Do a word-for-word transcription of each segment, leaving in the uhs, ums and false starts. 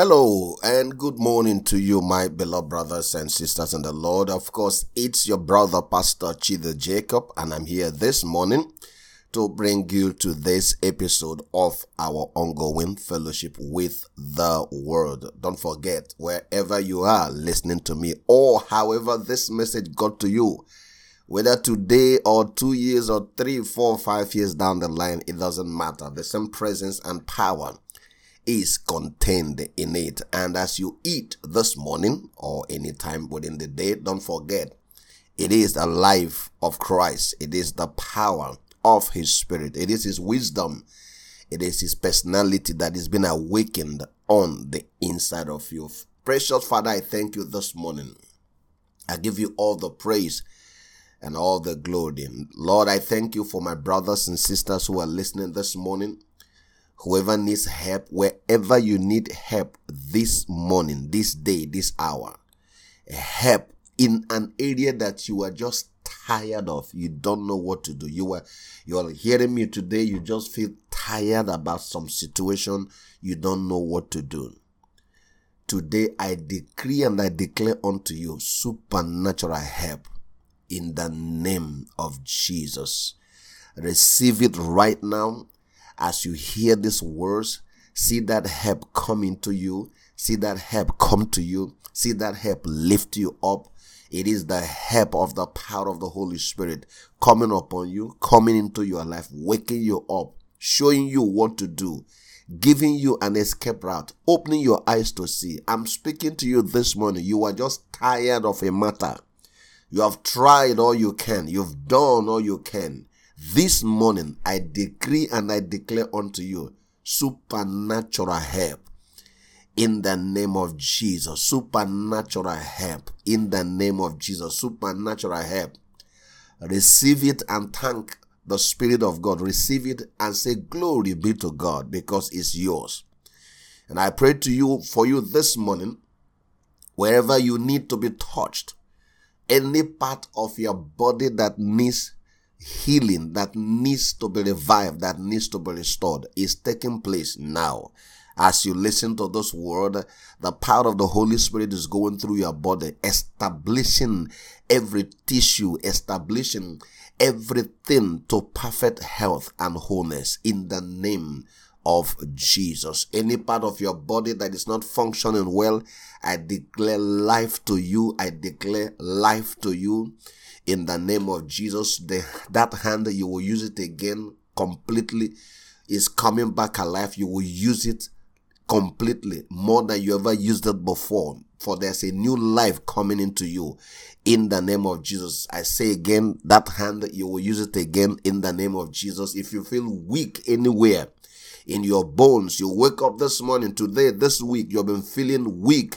Hello and good morning to you, my beloved brothers and sisters in the Lord. Of course, it's your brother, Pastor Chidi Jacob, and I'm here this morning to bring you to this episode of our ongoing fellowship with the Word. Don't forget, wherever you are listening to me or however this message got to you, whether today or two years or three, four, five years down the line, it doesn't matter. The same presence and power is contained in it. And as you eat this morning or any time within the day, don't forget, it is the life of Christ. It is the power of His Spirit. It is His wisdom. It is His personality that is being awakened on the inside of you. Precious Father, I thank you this morning. I give you all the praise and all the glory. Lord, I thank you for my brothers and sisters who are listening this morning. Whoever needs help, wherever you need help this morning, this day, this hour, help in an area that you are just tired of. You don't know what to do. You are, you are hearing me today. You just feel tired about some situation. You don't know what to do. Today, I decree and I declare unto you supernatural help in the name of Jesus. Receive it right now. As you hear these words, see that help come into you. See that help come to you. See that help lift you up. It is the help of the power of the Holy Spirit coming upon you, coming into your life, waking you up, showing you what to do, giving you an escape route, opening your eyes to see. I'm speaking to you this morning. You are just tired of a matter. You have tried all you can. You've done all you can. This morning, I decree and I declare unto you supernatural help in the name of Jesus. Supernatural help in the name of Jesus. Supernatural help. Receive it and thank the Spirit of God. Receive it and say, glory be to God, because it's yours. And I pray to you for you this morning, wherever you need to be touched, any part of your body that needs healing, that needs to be revived, that needs to be restored, is taking place now. As you listen to this word, the power of the Holy Spirit is going through your body, establishing every tissue, establishing everything to perfect health and wholeness in the name of Jesus. Any part of your body that is not functioning well, I declare life to you. I declare life to you. In the name of Jesus, the, that hand, you will use it again completely. Is coming back alive. You will use it completely, more than you ever used it before. For there's a new life coming into you. In the name of Jesus, I say again, that hand, you will use it again in the name of Jesus. If you feel weak anywhere in your bones, you wake up this morning, today, this week, you've been feeling weak,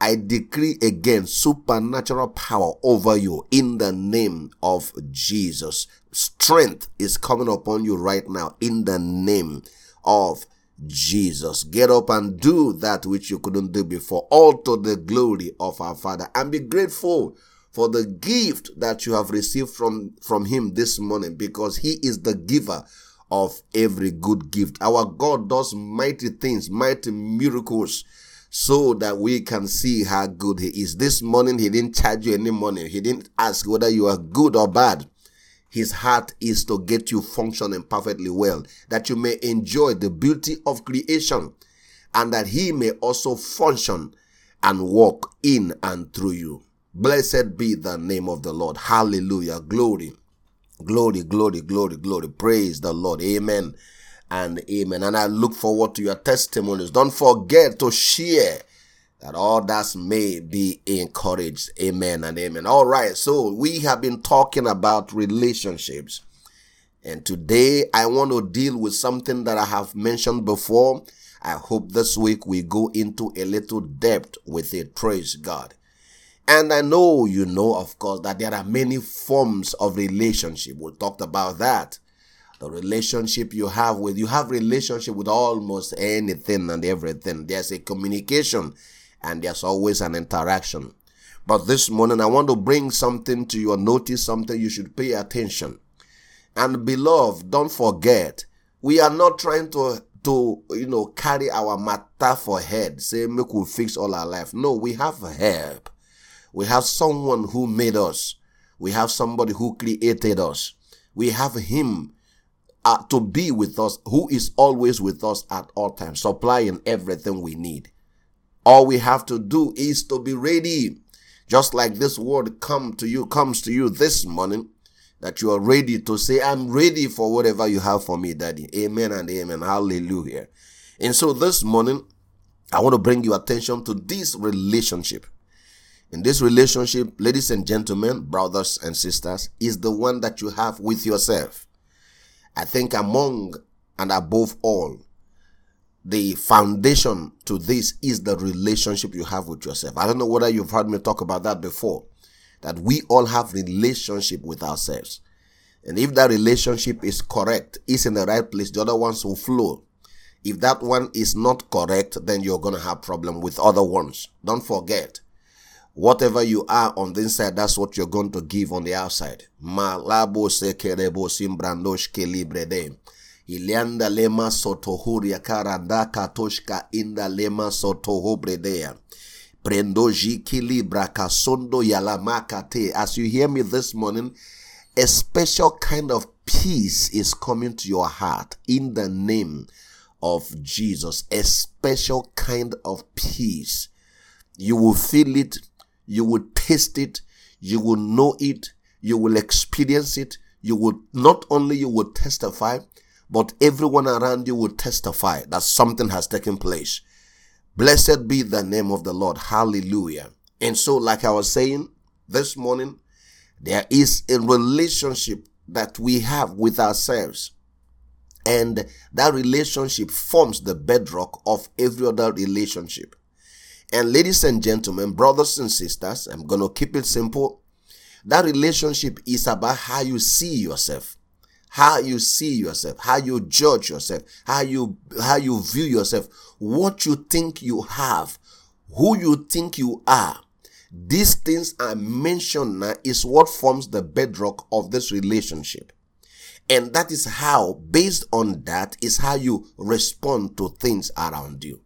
I decree again supernatural power over you in the name of Jesus. Strength is coming upon you right now in the name of Jesus. Get up and do that which you couldn't do before, all to the glory of our Father. And be grateful for the gift that you have received from, from Him this morning, because He is the giver of every good gift. Our God does mighty things, mighty miracles, so that we can see how good He is. This morning, He didn't charge you any money. He didn't ask whether you are good or bad. His heart is to get you functioning perfectly well, that you may enjoy the beauty of creation, and that He may also function and walk in and through you. Blessed be the name of the Lord. Hallelujah. Glory, glory, glory, glory, glory. Praise the Lord. Amen. And amen. And I look forward to your testimonies. Don't forget to share, that others may be encouraged. Amen and amen. All right. So we have been talking about relationships. And today I want to deal with something that I have mentioned before. I hope this week we go into a little depth with it. Praise God. And I know you know, of course, that there are many forms of relationship. We talked about that. The relationship you have with, you have relationship with almost anything and everything. There's a communication and there's always an interaction. But this morning I want to bring something to your notice, something you should pay attention. And beloved, don't forget, we are not trying to, to, you know, carry our matter for head, say, make we fix all our life. No, we have help. We have someone who made us. We have somebody who created us. We have him uh, to be with us, who is always with us at all times, supplying everything we need. All we have to do is to be ready. Just like this word come to you, comes to you this morning, that you are ready to say, I'm ready for whatever you have for me, Daddy. Amen and amen. Hallelujah. And so this morning, I want to bring your attention to this relationship. In this relationship, ladies and gentlemen, brothers and sisters, is the one that you have with yourself. I think among and above all, the foundation to this is the relationship you have with yourself. I don't know whether you've heard me talk about that before, that we all have relationship with ourselves. And if that relationship is correct, is in the right place, the other ones will flow. If that one is not correct, then you're going to have problem with other ones. Don't forget, whatever you are on the inside, that's what you're going to give on the outside. Malabo sekerebo simbrandosh kelibrede. Ilianda lema sotohuria karanda katoshka inda lema sotohobredea. Prendoji kilibra kasondo yalamakate. As you hear me this morning, a special kind of peace is coming to your heart in the name of Jesus. A special kind of peace. You will feel it. You will taste it. You will know it. You will experience it. You will, not only you will testify, but everyone around you will testify that something has taken place. Blessed be the name of the Lord. Hallelujah. And so, like I was saying this morning, there is a relationship that we have with ourselves. And that relationship forms the bedrock of every other relationship. And ladies and gentlemen, brothers and sisters, I'm going to keep it simple. That relationship is about how you see yourself. How you see yourself, how you judge yourself, how you how you view yourself, what you think you have, who you think you are. These things I mentioned now is what forms the bedrock of this relationship. And that is how, based on that, is how you respond to things around you.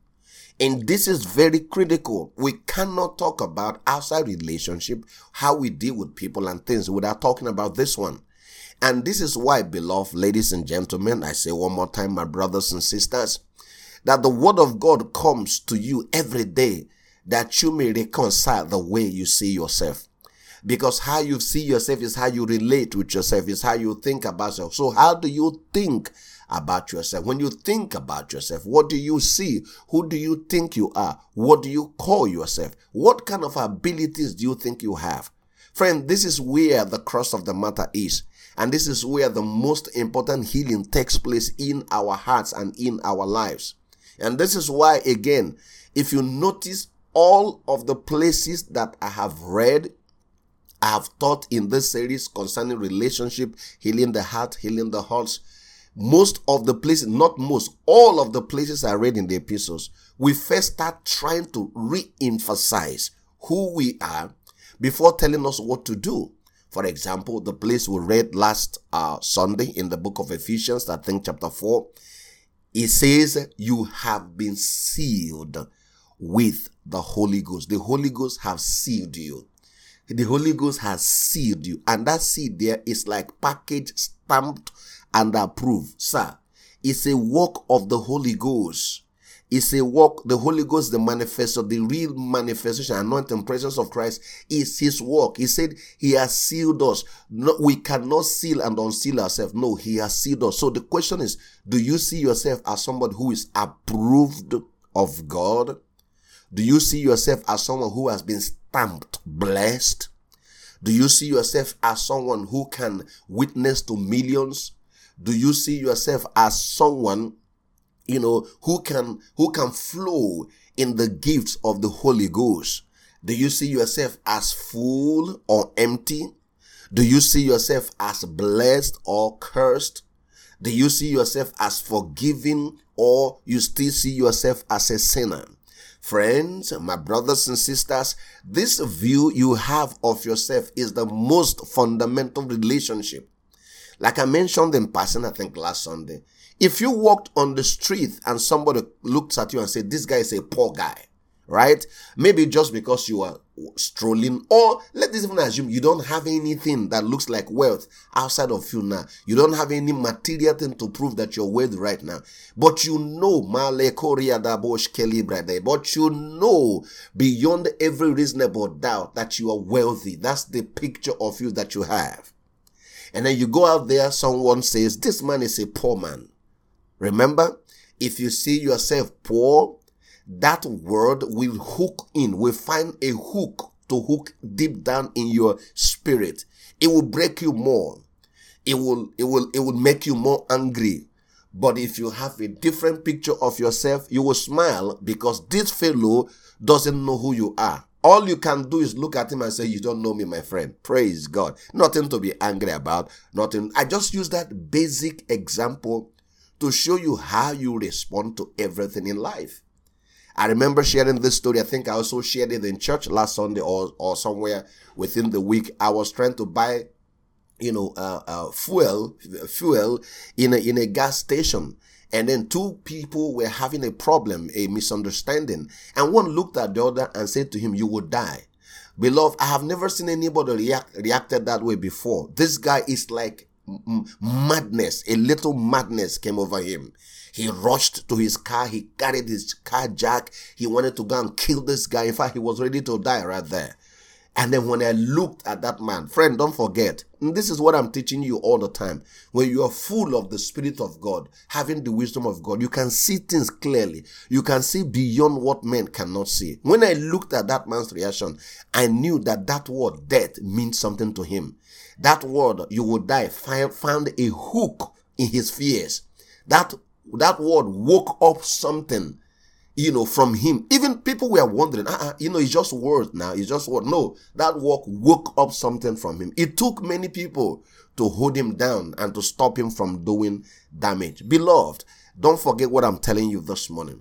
And this is very critical. We cannot talk about outside relationship, how we deal with people and things, without talking about this one. And this is why, beloved ladies and gentlemen, I say one more time, my brothers and sisters, that the word of God comes to you every day that you may reconcile the way you see yourself. Because how you see yourself is how you relate with yourself, is how you think about yourself. So how do you think about yourself? When you think about yourself, what do you see? Who do you think you are? What do you call yourself? What kind of abilities do you think you have? Friend, this is where the crux of the matter is. And this is where the most important healing takes place in our hearts and in our lives. And this is why, again, if you notice all of the places that I have read, I have taught in this series concerning relationship, healing the heart, healing the hearts, most of the places, not most, all of the places I read in the epistles, we first start trying to re-emphasize who we are before telling us what to do. For example, the place we read last uh, Sunday in the book of Ephesians, I think chapter four, it says, you have been sealed with the Holy Ghost. The Holy Ghost has sealed you. The Holy Ghost has sealed you. And that seal there is like package, stamped, and approved. Sir, it's a work of the Holy Ghost. It's a work, the Holy Ghost, the manifestation, the real manifestation, anointing, presence of Christ is his work. He said he has sealed us. No, we cannot seal and unseal ourselves. No, he has sealed us. So the question is, do you see yourself as somebody who is approved of God? Do you see yourself as someone who has been stamped, blessed? Do you see yourself as someone who can witness to millions? Do you see yourself as someone, you know, who can who can flow in the gifts of the Holy Ghost? Do you see yourself as full or empty? Do you see yourself as blessed or cursed? Do you see yourself as forgiving, or you still see yourself as a sinner? Friends, my brothers and sisters, this view you have of yourself is the most fundamental relationship. Like I mentioned in passing, I think last Sunday, If you walked on the street and somebody looked at you and said, this guy is a poor guy, right? Maybe just because you are strolling, or let this even assume you don't have anything that looks like wealth outside of you now. You don't have any material thing to prove that you're wealthy right now. But you know, but you know beyond every reasonable doubt that you are wealthy. That's the picture of you that you have. And then you go out there, someone says, this man is a poor man. Remember, if you see yourself poor, that word will hook in, will find a hook to hook deep down in your spirit. It will break you more. It will, it will, it will make you more angry. But if you have a different picture of yourself, you will smile because this fellow doesn't know who you are. All you can do is look at him and say, you don't know me, my friend. Praise God. Nothing to be angry about. Nothing. I just use that basic example to show you how you respond to everything in life. I remember sharing this story. I think I also shared it in church last Sunday or, or somewhere within the week. I was trying to buy, you know, uh, uh, fuel, fuel in a, in a gas station. And then two people were having a problem, a misunderstanding. And one looked at the other and said to him, you will die. Beloved, I have never seen anybody react, reacted that way before. This guy is like madness. A little madness came over him. He rushed to his car. He carried his car jack. He wanted to go and kill this guy. In fact, he was ready to die right there. And then when I looked at that man, friend, don't forget, this is what I'm teaching you all the time. When you are full of the Spirit of God, having the wisdom of God, you can see things clearly. You can see beyond what men cannot see. When I looked at that man's reaction, I knew that that word death means something to him. That word, you will die, found a hook in his fears. That, that word woke up something, you know, from him. Even people were wondering, uh-uh, you know, it's just word now. It's just word. No, that walk woke up something from him. It took many people to hold him down and to stop him from doing damage. Beloved, don't forget what I'm telling you this morning.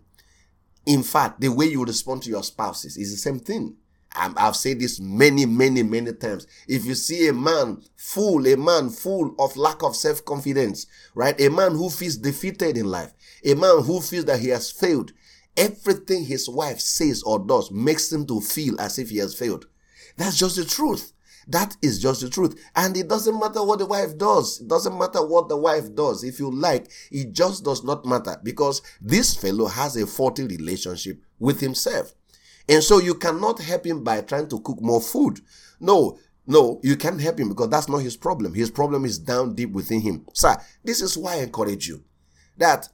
In fact, the way you respond to your spouses is the same thing. I've said this many, many, many times. If you see a man full, a man full of lack of self-confidence, right? A man who feels defeated in life, a man who feels that he has failed, everything his wife says or does makes him to feel as if he has failed. That's just the truth. That is just the truth. And it doesn't matter what the wife does. It doesn't matter what the wife does. If you like, it just does not matter because this fellow has a faulty relationship with himself. And so you cannot help him by trying to cook more food. No, no, you can't help him because that's not his problem. His problem is down deep within him. Sir, this is why I encourage you that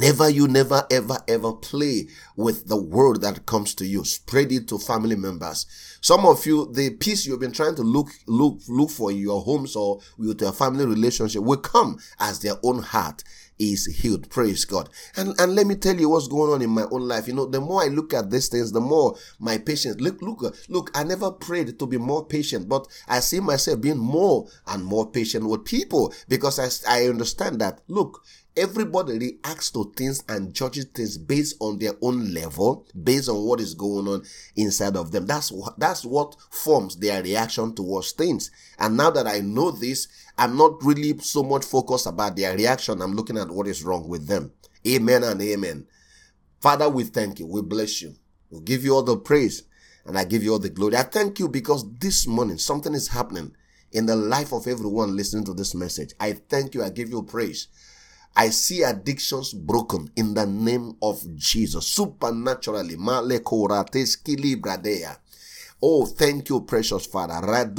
Never you never ever ever play with the word that comes to you. Spread it to family members. Some of you, the peace you've been trying to look look look for in your homes or with your family relationship will come as their own heart is healed. Praise God. And and let me tell you what's going on in my own life. You know, the more I look at these things, the more my patience. Look, look, look, I never prayed to be more patient, but I see myself being more and more patient with people because I, I understand that, look, everybody reacts to things and judges things based on their own level, based on what is going on inside of them. That's what, that's what forms their reaction towards things. And now that I know this, I'm not really so much focused about their reaction. I'm looking at what is wrong with them. Amen and amen. Father, we thank you. We bless you. We give you all the praise and I give you all the glory. I thank you because this morning something is happening in the life of everyone listening to this message. I thank you. I give you praise. I see addictions broken in the name of Jesus. Supernaturally. Oh, thank you, precious Father.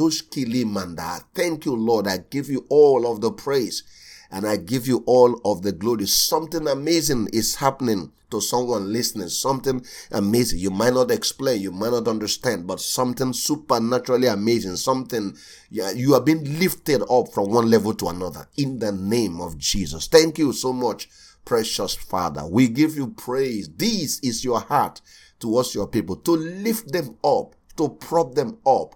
Thank you, Lord. I give you all of the praise and I give you all of the glory. Something amazing is happening to someone listening. Something amazing. You might not explain. You might not understand. But something supernaturally amazing. Something. You are being lifted up from one level to another in the name of Jesus. Thank you so much, precious Father. We give you praise. This is your heart towards your people, to lift them up, to prop them up,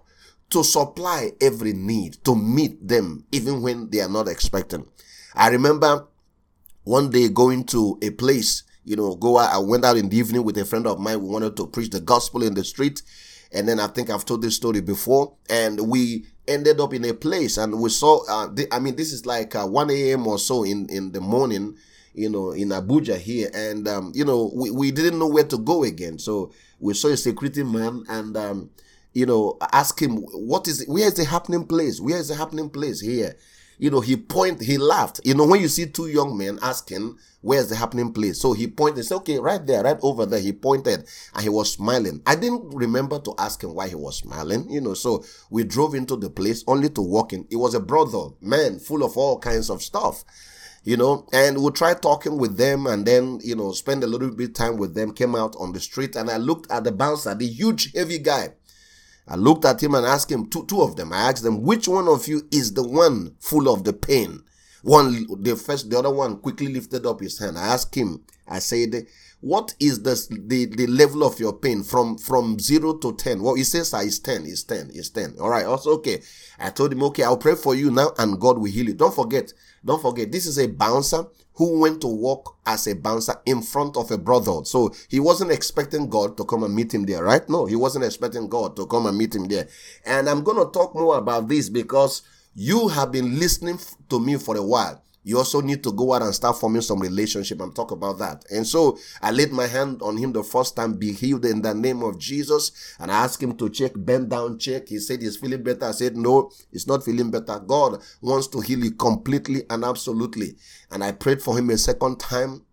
to supply every need, to meet them even when they are not expecting. I remember one day going to a place, you know, go out. I went out in the evening with a friend of mine. We wanted to preach the gospel in the street. And then I think I've told this story before. And we ended up in a place and we saw, uh, the, I mean, this is like uh, one a.m. or so in, in the morning. you know, in Abuja here. And, um, you know, we, we didn't know where to go again. So we saw a security man and, um, you know, ask him, what is, where is the happening place? Where is the happening place here? You know, he pointed, he laughed. You know, when you see two young men asking, where's the happening place? So he pointed, he said, okay, right there, right over there. He pointed and he was smiling. I didn't remember to ask him why he was smiling, you know. So we drove into the place only to walk in. It was a brothel, man, full of all kinds of stuff, you know. And we tried talking with them and then, you know, spend a little bit of time with them, came out on the street. And I looked at the bouncer, the huge, heavy guy. I looked at him and asked him, two, two of them. I asked them, which one of you is the one full of the pain? One, the first, the other one quickly lifted up his hand. I asked him, I said, what is the, the, the level of your pain from, from zero to ten? Well, he says, ah, it's ten, it's ten, it's ten. All right, also, okay. I told him, okay, I'll pray for you now and God will heal you. Don't forget, don't forget, this is a bouncer who went to work as a bouncer in front of a brothel. So he wasn't expecting God to come and meet him there, right? No, he wasn't expecting God to come and meet him there. And I'm going to talk more about this because you have been listening to me for a while. You also need to go out and start forming some relationship. I'm talking about that. And so I laid my hand on him the first time, be healed in the name of Jesus. And I asked him to check, bend down, check. He said he's feeling better. I said, no, it's not feeling better. God wants to heal you completely and absolutely. And I prayed for him a second time.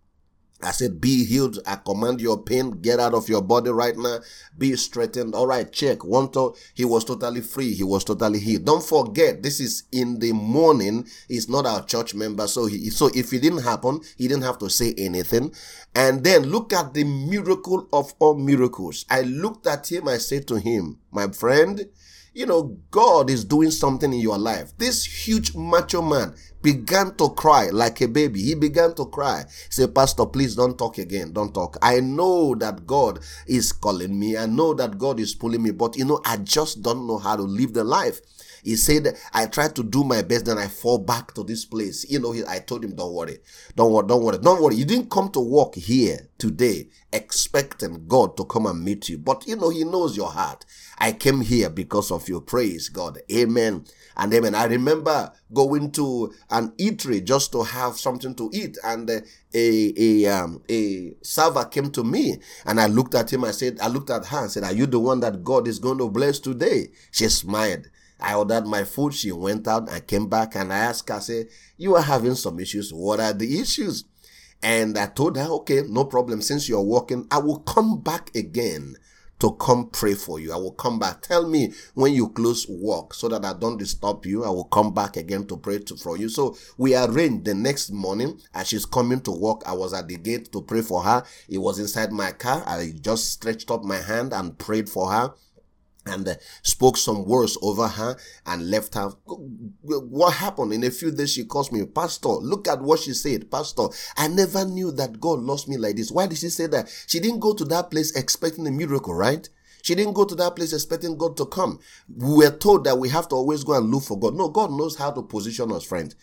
I said, be healed. I command your pain. Get out of your body right now. Be straightened. All right, check. One, two. He was totally free. He was totally healed. Don't forget, this is in the morning. He's not our church member. So he, so if it didn't happen, he didn't have to say anything. And then look at the miracle of all miracles. I looked at him. I said to him, my friend, you know, God is doing something in your life. This huge macho man began to cry like a baby. He began to cry. He said, Pastor, please don't talk again. Don't talk. I know that God is calling me. I know that God is pulling me. But, you know, I just don't know how to live the life. He said, I try to do my best, then I fall back to this place. You know, I told him, don't worry. Don't worry. Don't worry. Don't worry. You didn't come to walk here today expecting God to come and meet you. But, you know, he knows your heart. I came here because of your praise, God. Amen. And amen. I remember going to an eatery just to have something to eat. And uh, a a um, a server came to me and I looked at him. I said, I looked at her and said, are you the one that God is going to bless today? She smiled. I ordered my food. She went out. I came back and I asked her, I said, you are having some issues. What are the issues? And I told her, okay, no problem. Since you're working, I will come back again to come pray for you. I will come back. Tell me when you close work so that I don't disturb you. I will come back again to pray to, for you. So we arranged the next morning as she's coming to work. I was at the gate to pray for her. It was inside my car. I just stretched up my hand and prayed for her and uh, spoke some words over her and left her. What happened? In a few days, she calls me, Pastor, look at what she said. Pastor, I never knew that God lost me like this. Why did she say that? She didn't go to that place expecting a miracle, right? She didn't go to that place expecting God to come. We were told that we have to always go and look for God. No, God knows how to position us, friend.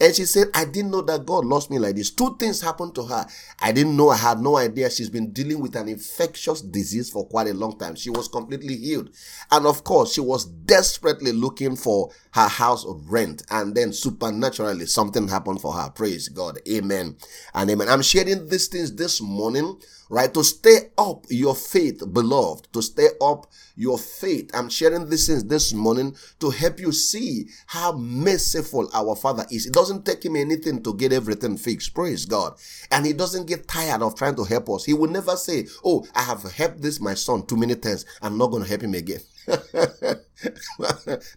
And she said, I didn't know that God lost me like this. Two things happened to her. I didn't know. I had no idea. She's been dealing with an infectious disease for quite a long time. She was completely healed. And of course, she was desperately looking for her house rent. And then supernaturally, something happened for her. Praise God. Amen. And amen. I'm sharing these things this morning, right? To stay up your faith, beloved. To stay up your faith. I'm sharing these things this morning to help you see how merciful our Father is. It doesn't take him anything to get everything fixed. Praise God. And he doesn't get tired of trying to help us. He will never say, oh, I have helped this, my son, too many times. I'm not going to help him again.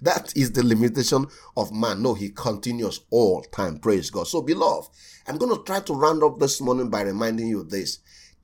That is the limitation of man. No, he continues all time. Praise God. So, beloved, I'm going to try to round up this morning by reminding you this.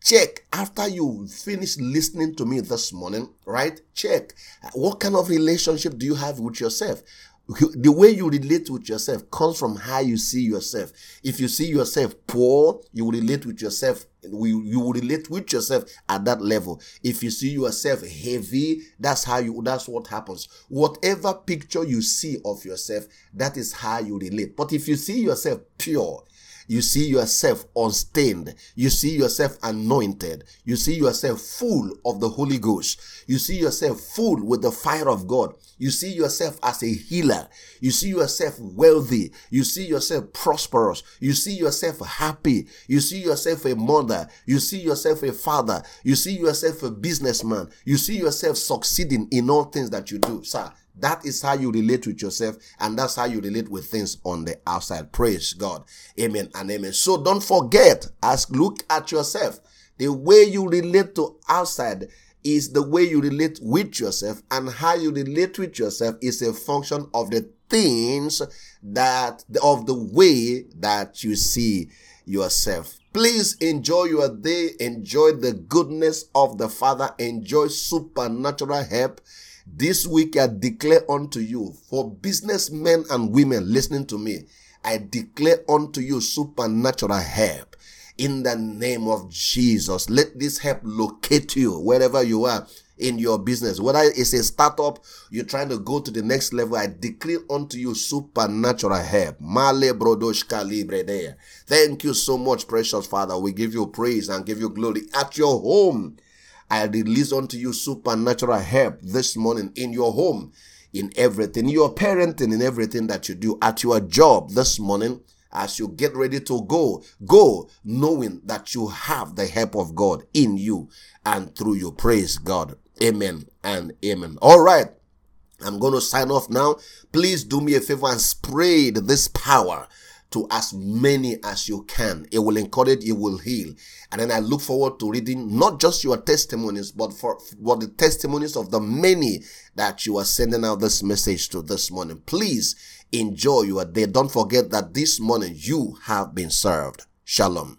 Check, after you finish listening to me this morning, right? Check, what kind of relationship do you have with yourself? The way you relate with yourself comes from how you see yourself. If you see yourself poor, you will relate with yourself. You will relate with yourself at that level. If you see yourself heavy, that's how you. That's what happens. Whatever picture you see of yourself, that is how you relate. But if you see yourself pure, You see yourself unstained. You see yourself anointed. You see yourself full of the Holy Ghost. You see yourself full with the fire of God. You see yourself as a healer. You see yourself wealthy. You see yourself prosperous. You see yourself happy. You see yourself a mother. You see yourself a father. You see yourself a businessman. You see yourself succeeding in all things that you do, sir. That is how you relate with yourself, and that's how you relate with things on the outside. Praise God. Amen and amen. So don't forget, as look at yourself. The way you relate to outside is the way you relate with yourself, and how you relate with yourself is a function of the things that, of the way that you see yourself. Please enjoy your day. Enjoy the goodness of the Father. Enjoy supernatural help. This week I declare unto you, for businessmen and women listening to me, I declare unto you supernatural help in the name of Jesus. Let this help locate you wherever you are in your business. Whether it's a startup, you're trying to go to the next level, I declare unto you supernatural help. Male brodosh calibre there. Thank you so much, precious Father. We give you praise and give you glory at your home. I release unto you supernatural help this morning in your home, in everything, your parenting, in everything that you do, at your job this morning. As you get ready to go, go knowing that you have the help of God in you and through you. Praise God. Amen and amen. All right. I'm going to sign off now. Please do me a favor and spread this power to as many as you can. It will encourage, it will heal. And then I look forward to reading not just your testimonies, but for, for the testimonies of the many that you are sending out this message to this morning. Please enjoy your day. Don't forget that this morning you have been served. Shalom.